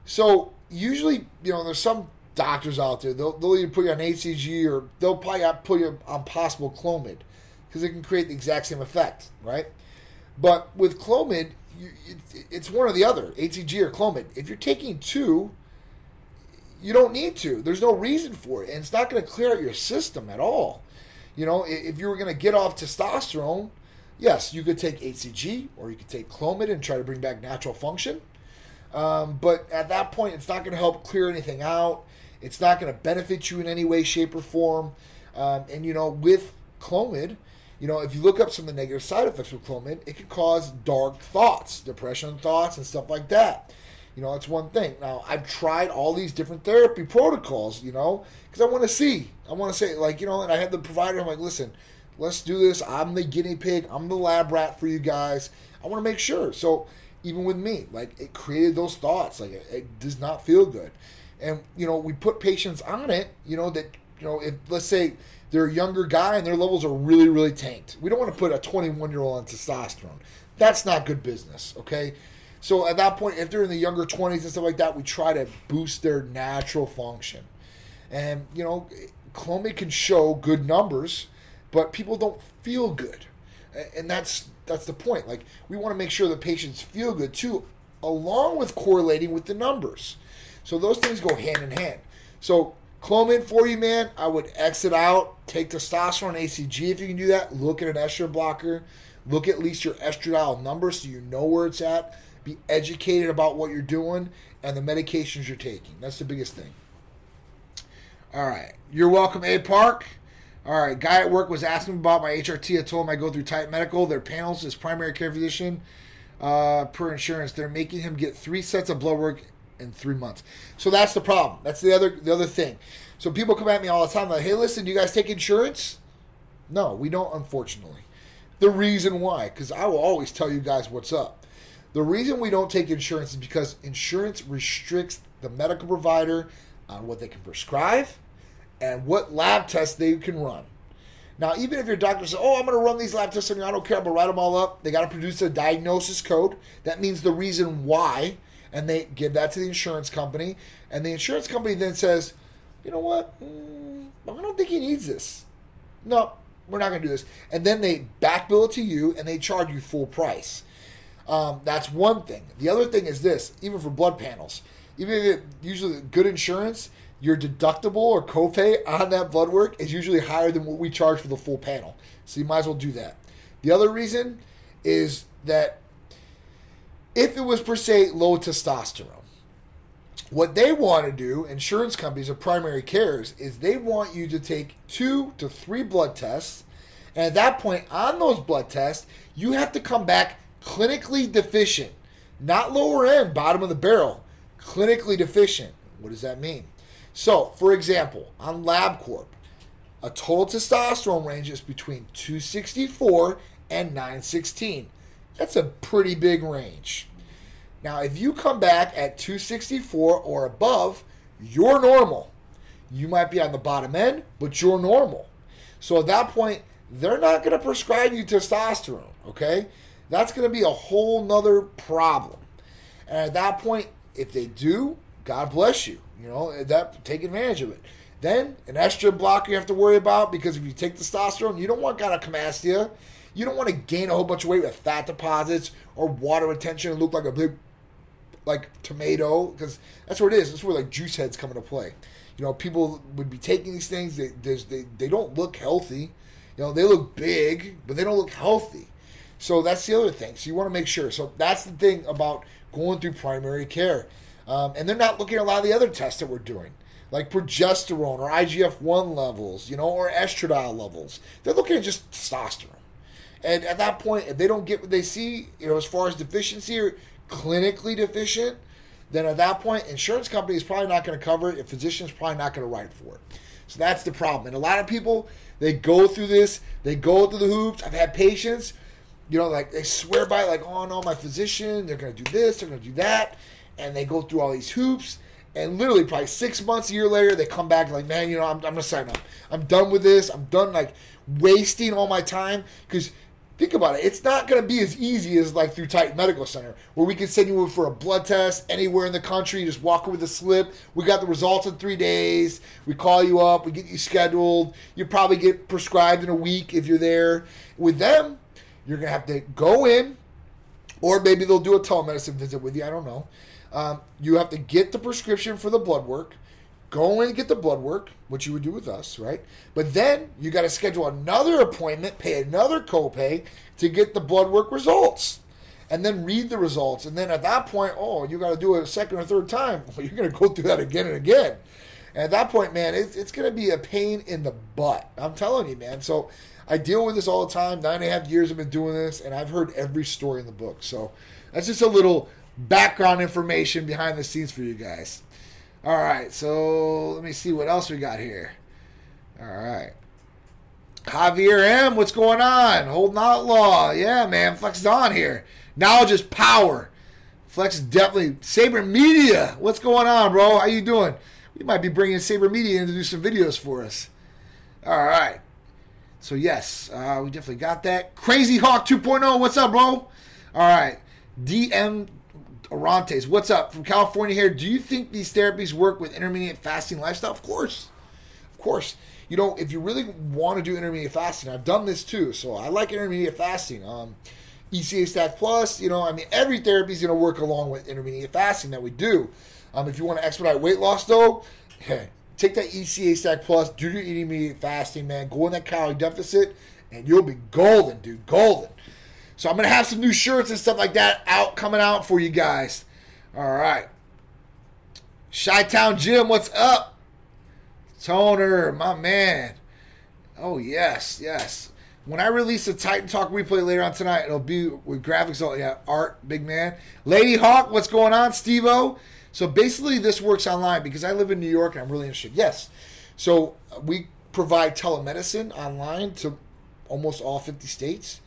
So usually, you know, there's some doctors out there, they'll either put you on HCG or they'll probably put you on possible Clomid because it can create the exact same effect, right? But with Clomid, it's one or the other, HCG or Clomid. If you're taking two, you don't need to. There's no reason for it. And it's not going to clear out your system at all. You know, if you were going to get off testosterone, yes, you could take HCG or you could take Clomid and try to bring back natural function. But at that point, it's not going to help clear anything out. It's not going to benefit you in any way, shape, or form. And, you know, with Clomid, you know, if you look up some of the negative side effects with Clomid, it can cause dark thoughts, depression thoughts, and stuff like that. You know, it's one thing. Now, I've tried all these different therapy protocols, you know, because I want to see. I want to say, like, you know, and I had the provider. I'm like, listen, let's do this. I'm the guinea pig. I'm the lab rat for you guys. I want to make sure. So even with me, like, it created those thoughts. Like, it does not feel good. And, you know, we put patients on it, you know, that, you know, if, let's say, they're a younger guy and their levels are really, really tanked. We don't want to put a 21-year-old on testosterone. That's not good business, okay? So at that point, if they're in the younger 20s and stuff like that, we try to boost their natural function. And, you know, Clomid can show good numbers, but people don't feel good. And that's the point. Like, we want to make sure the patients feel good, too, along with correlating with the numbers. So those things go hand in hand. So Clomid for you, man, I would exit out, take testosterone, HCG if you can do that, look at an estrogen blocker, look at least your estradiol number so you know where it's at. Be educated about what you're doing and the medications you're taking. That's the biggest thing. All right. You're welcome, A. Park. All right. Guy at work was asking about my HRT. I told him I go through Titan Medical. Their panels is primary care physician per insurance. They're making him get 3 sets of blood work in 3 months. So that's the problem. That's the other thing. So people come at me all the time like, hey, listen, do you guys take insurance? No, we don't, unfortunately. The reason why, because I will always tell you guys what's up. The reason we don't take insurance is because insurance restricts the medical provider on what they can prescribe and what lab tests they can run. Now, even if your doctor says, oh, I'm going to run these lab tests on you, I don't care, I'm going to write them all up. They got to produce a diagnosis code. That means the reason why. and they give that to the insurance company, and the insurance company then says, you know what, I don't think he needs this. No, we're not going to do this. And then they backbill it to you, and they charge you full price. That's one thing. The other thing is this, even for blood panels, even if it, usually good insurance, your deductible or copay on that blood work is usually higher than what we charge for the full panel. So you might as well do that. The other reason is that if it was per se low testosterone, what they want to do, insurance companies or primary cares, is they want you to take 2 to 3 blood tests. And at that point, on those blood tests, you have to come back clinically deficient, not lower end, bottom of the barrel, clinically deficient. What does that mean? So, for example, on LabCorp, a total testosterone range is between 264 and 916. That's a pretty big range. Now, if you come back at 264 or above, you're normal. You might be on the bottom end, but you're normal. So at that point, they're not going to prescribe you testosterone, okay? That's going to be a whole nother problem. And at that point, if they do, God bless you. You know, that, take advantage of it. Then an estrogen blocker you have to worry about, because if you take testosterone, you don't want gynecomastia. You don't want to gain a whole bunch of weight with fat deposits or water retention and look like a big like tomato, because that's what it is. That's where like juice heads come into play. You know, people would be taking these things. They don't look healthy. You know, they look big, but they don't look healthy. So that's the other thing. So you want to make sure. So that's the thing about going through primary care. And they're not looking at a lot of the other tests that we're doing, like progesterone or IGF-1 levels, you know, or estradiol levels. They're looking at just testosterone. And at that point, if they don't get what they see, you know, as far as deficiency or clinically deficient, then at that point, insurance company is probably not going to cover it, and physician's probably not going to write for it. So that's the problem. And a lot of people, they go through this, they go through the hoops. I've had patients, you know, like they swear by it, like, oh no, my physician, they're going to do this, they're going to do that. And they go through all these hoops, and literally probably 6 months, a year later, they come back like, man, you know, I'm going to sign up. I'm done with this. I'm done, like, wasting all my time. Because think about it. It's not going to be as easy as, like, through Titan Medical Center, where we can send you in for a blood test anywhere in the country. You just walk in with a slip. We got the results in 3 days. We call you up. We get you scheduled. You probably get prescribed in a week if you're there. With them, you're going to have to go in, or maybe they'll do a telemedicine visit with you. I don't know. You have to get the prescription for the blood work, go in and get the blood work, which you would do with us, right? But then you got to schedule another appointment, pay another copay to get the blood work results, and then read the results. And then at that point, oh, you got to do it a second or third time. Well, you're going to go through that again and again. And at that point, man, it's going to be a pain in the butt. I'm telling you, man. So I deal with this all the time. 9.5 years I've been doing this, and I've heard every story in the book. So that's just a little background information behind the scenes for you guys. All right, so let me see what else we got here. All right. Javier M., what's going on? Holding out law. Yeah, man, Flex is on here. Knowledge is power. Flex is definitely... Saber Media, what's going on, bro? How you doing? We might be bringing Saber Media in to do some videos for us. All right. So, yes, we definitely got that. Crazy Hawk 2.0, what's up, bro? All right. DM... Arantes, what's up? From California here. Do you think these therapies work with intermittent fasting lifestyle? Of course. Of course. You know, if you really want to do intermittent fasting, I've done this too, so I like intermittent fasting. ECA stack plus, you know, I mean, every therapy is going to work along with intermittent fasting that we do. If you want to expedite weight loss, though, take that ECA stack plus, do your intermittent fasting, man. Go in that calorie deficit, and you'll be golden, dude, golden. So I'm going to have some new shirts and stuff like that out, coming out for you guys. All right. Chi-Town Jim, what's up? Toner, my man. Oh, yes, yes. When I release the Titan Talk replay later on tonight, it'll be with graphics. Oh, yeah, art, big man. Lady Hawk, what's going on, Steve-O? So basically this works online because I live in New York and I'm really interested. Yes. So we provide telemedicine online to almost all 50 states.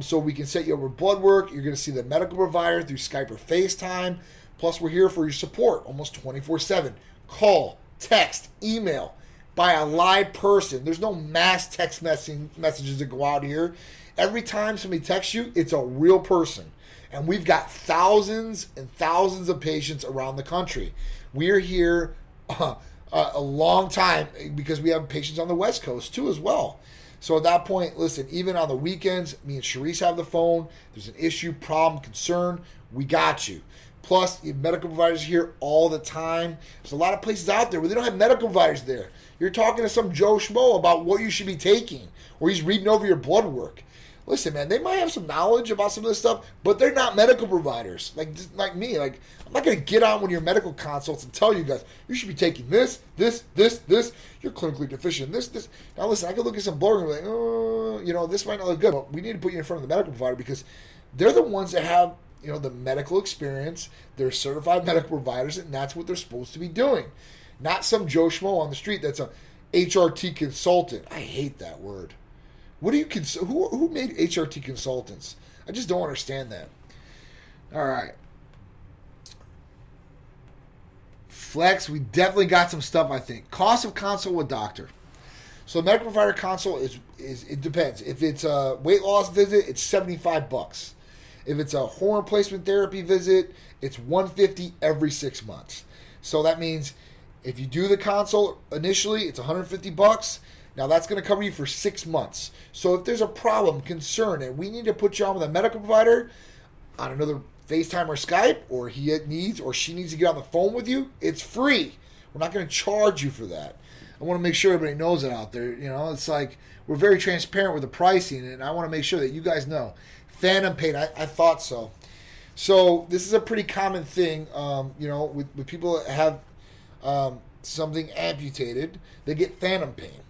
So we can set you up with blood work. You're going to see the medical provider through Skype or FaceTime. Plus, we're here for your support almost 24/7. Call, text, email by a live person. There's no mass text messages that go out here. Every time somebody texts you, it's a real person. And we've got thousands and thousands of patients around the country. We're here a long time because we have patients on the West Coast too as well. So at that point, listen, even on the weekends, me and Sharice have the phone. There's an issue, problem, concern. We got you. Plus, you have medical providers here all the time. There's a lot of places out there where they don't have medical providers there. You're talking to some Joe Schmo about what you should be taking, or he's reading over your blood work. Listen, man, they might have some knowledge about some of this stuff, but they're not medical providers like me. Like, I'm not going to get on one of your medical consults and tell you guys, you should be taking this, this, this, this. You're clinically deficient in this, this. Now, listen, I could look at some blood work and be like, oh, you know, this might not look good, but we need to put you in front of the medical provider because they're the ones that have, you know, the medical experience. They're certified medical providers, and that's what they're supposed to be doing. Not some Joe Schmo on the street that's a HRT consultant. I hate that word. What do you who made HRT consultants? I just don't understand that. All right. Flex, we definitely got some stuff, I think. Cost of consult with doctor. So medical provider consult is it depends. If it's a weight loss visit, it's $75. If it's a hormone replacement therapy visit, it's $150 every 6 months. So that means if you do the consult initially, it's $150. Now, that's going to cover you for 6 months. So if there's a problem, concern, and we need to put you on with a medical provider on another FaceTime or Skype, or he needs or she needs to get on the phone with you, it's free. We're not going to charge you for that. I want to make sure everybody knows it out there. You know, it's like we're very transparent with the pricing, and I want to make sure that you guys know. Phantom pain, I thought so. So this is a pretty common thing, you know, with people that have something amputated, they get phantom pain.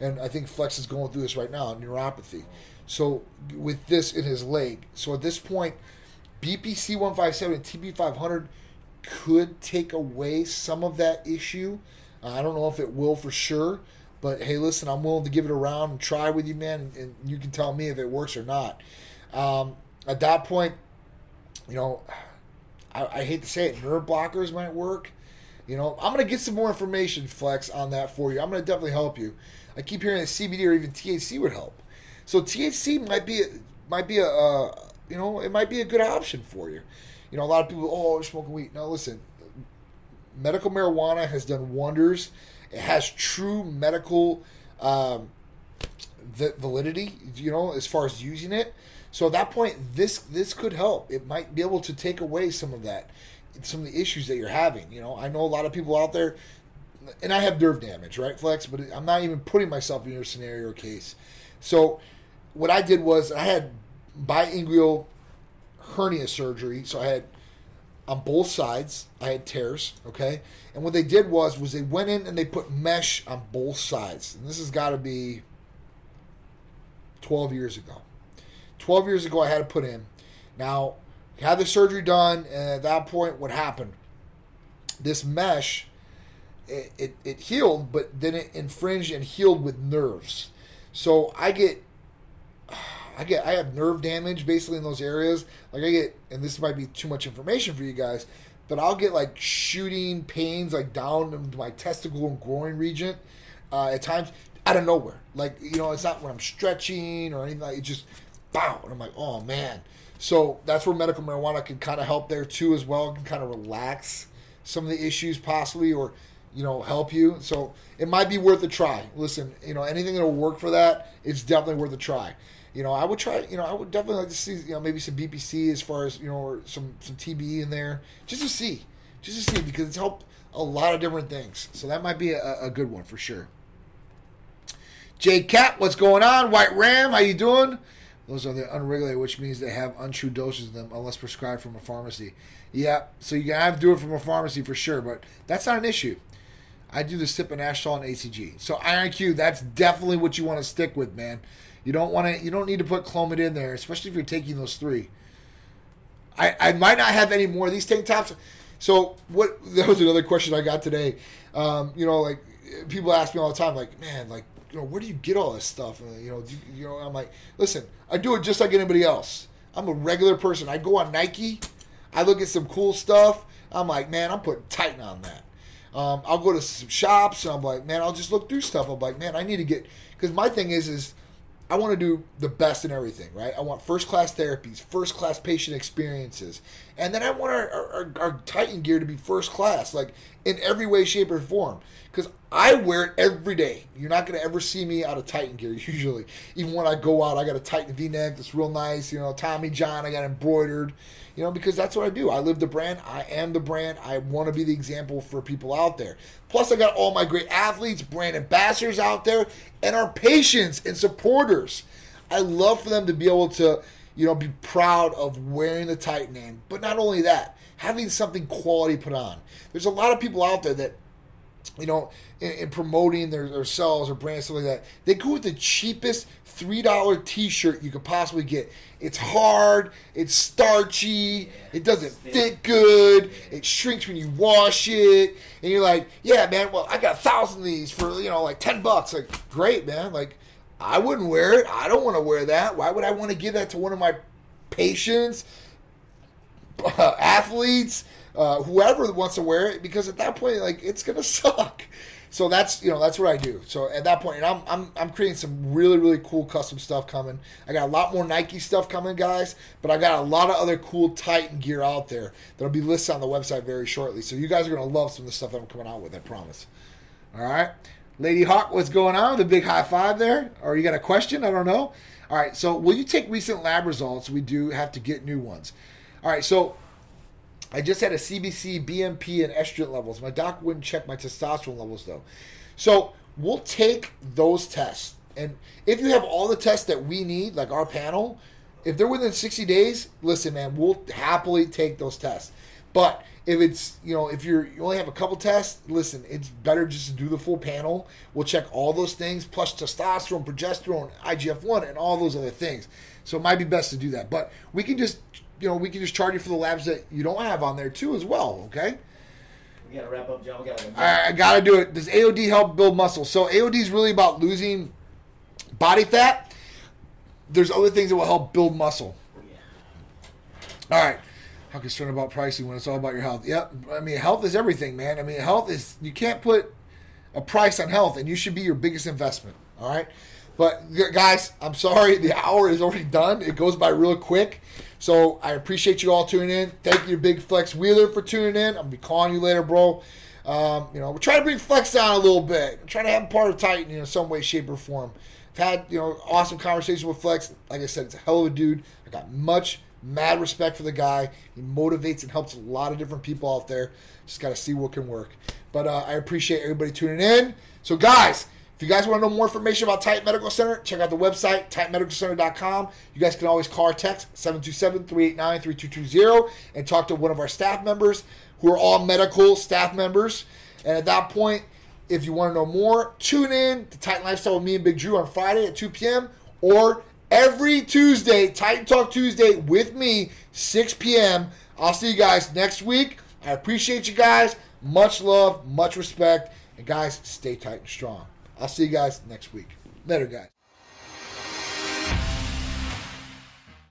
And I think Flex is going through this right now, neuropathy. So with this in his leg. So at this point, BPC 157 and TB 500 could take away some of that issue. I don't know if it will for sure. But, hey, listen, I'm willing to give it a round and try with you, man. And you can tell me if it works or not. At that point, you know, I hate to say it, nerve blockers might work. You know, I'm going to get some more information, Flex, on that for you. I'm going to definitely help you. I keep hearing that CBD or even THC would help. So THC might be a good option for you. You know, a lot of people, oh, you're smoking weed. No, listen, medical marijuana has done wonders. It has true medical validity, you know, as far as using it. So at that point, this could help. It might be able to take away some of that. Some of the issues that you're having, you know, I know a lot of people out there, and I have nerve damage, right, Flex? But I'm not even putting myself in your scenario or case. So what I did was I had biinguinal hernia surgery, so I had on both sides I had tears, okay. And what they did was they went in and they put mesh on both sides, and this has got to be 12 years ago. 12 years ago I had to put in. Now, had the surgery done, and at that point, what happened? This mesh, it healed, but then it infringed and healed with nerves. So I have nerve damage basically in those areas. Like I get, and this might be too much information for you guys, but I'll get like shooting pains like down into my testicle and groin region at times out of nowhere. Like, you know, it's not when I'm stretching or anything. Like, it just, bow, and I'm like, oh man. So that's where medical marijuana can kind of help there too as well. It can kind of relax some of the issues possibly, or, you know, help you. So it might be worth a try. Listen, you know, anything that will work for that, it's definitely worth a try. You know, I would try, you know, I would definitely like to see, you know, maybe some BPC as far as, you know, or some TBE in there just to see because it's helped a lot of different things. So that might be a good one for sure. J Cat, what's going on? White Ram, how you doing? Those are the unregulated, which means they have untrue doses in them unless prescribed from a pharmacy. Yeah, so you're going to have to do it from a pharmacy for sure, but that's not an issue. I do the SIP and Ashtol and ACG. So IronQ, that's definitely what you want to stick with, man. You don't need to put Clomid in there, especially if you're taking those three. I might not have any more of these tank tops. So what? That was another question I got today. You know, like people ask me all the time, like, man, like, you know, where do you get all this stuff? And, you know, I'm like, listen, I do it just like anybody else. I'm a regular person. I go on Nike. I look at some cool stuff. I'm like, man, I'm putting Titan on that. I'll go to some shops, and I'm like, man, I'll just look through stuff. I'm like, man, I need to get, because my thing is I want to do the best in everything, right? I want first-class therapies, first-class patient experiences. And then I want our Titan gear to be first-class, like in every way, shape, or form. Because I wear it every day. You're not going to ever see me out of Titan gear, usually. Even when I go out, I got a Titan V-neck that's real nice. You know, Tommy John, I got embroidered. You know, because that's what I do. I live the brand. I am the brand. I want to be the example for people out there. Plus, I got all my great athletes, brand ambassadors out there, and our patients and supporters. I love for them to be able to, you know, be proud of wearing the Titan name. But not only that, having something quality put on. There's a lot of people out there that, you know, in promoting their selves or brands, stuff like that, they go with the cheapest $3 t-shirt you could possibly get. It's hard, it's starchy, it doesn't fit good, it shrinks when you wash it, and you're like, yeah, man, well, I got 1,000 of these for, you know, like $10. Like, great, man. Like, I wouldn't wear it. I don't want to wear that. Why would I want to give that to one of my patients, athletes, whoever wants to wear it? Because at that point, like, it's gonna suck. So that's, you know, that's what I do. So at that point, and I'm creating some really, really cool custom stuff coming. I got a lot more Nike stuff coming, guys, but I got a lot of other cool Titan gear out there that'll be listed on the website very shortly. So you guys are gonna love some of the stuff that I'm coming out with, I promise. All right, Lady Hawk, what's going on? The big high five there, or you got a question? I don't know. All right, so will you take recent lab results? We do have to get new ones. All right, so I just had a CBC, BMP, and estrogen levels. My doc wouldn't check my testosterone levels, though. So we'll take those tests. And if you have all the tests that we need, like our panel, if they're within 60 days, listen, man, we'll happily take those tests. But if it's, you know, if you only have a couple tests, listen, it's better just to do the full panel. We'll check all those things, plus testosterone, progesterone, IGF-1, and all those other things. So it might be best to do that. But we can just... you know, we can just charge you for the labs that you don't have on there too, as well. Okay. We gotta wrap up, John. All right, I gotta do it. Does AOD help build muscle? So AOD is really about losing body fat. There's other things that will help build muscle. Yeah. All right. How concerned about pricing when it's all about your health? Yep. I mean, health is everything, man. I mean, health is, you can't put a price on health, and you should be your biggest investment. All right. But guys, I'm sorry, the hour is already done. It goes by real quick. So I appreciate you all tuning in. Thank you, Big Flex Wheeler, for tuning in. I'm going to be calling you later, bro. You know, we're trying to bring Flex down a little bit. I'm trying to have him part of Titan, you know, in some way, shape, or form. I've had, you know, awesome conversation with Flex. Like I said, it's a hell of a dude. I got much, mad respect for the guy. He motivates and helps a lot of different people out there. Just got to see what can work. But I appreciate everybody tuning in. So, guys, if you guys want to know more information about Titan Medical Center, check out the website, titanmedicalcenter.com. You guys can always call or text 727-389-3220 and talk to one of our staff members who are all medical staff members. And at that point, if you want to know more, tune in to Titan Lifestyle with me and Big Drew on Friday at 2 p.m. or every Tuesday, Titan Talk Tuesday with me, 6 p.m. I'll see you guys next week. I appreciate you guys. Much love, much respect. And guys, stay Titan strong. I'll see you guys next week. Later, guys.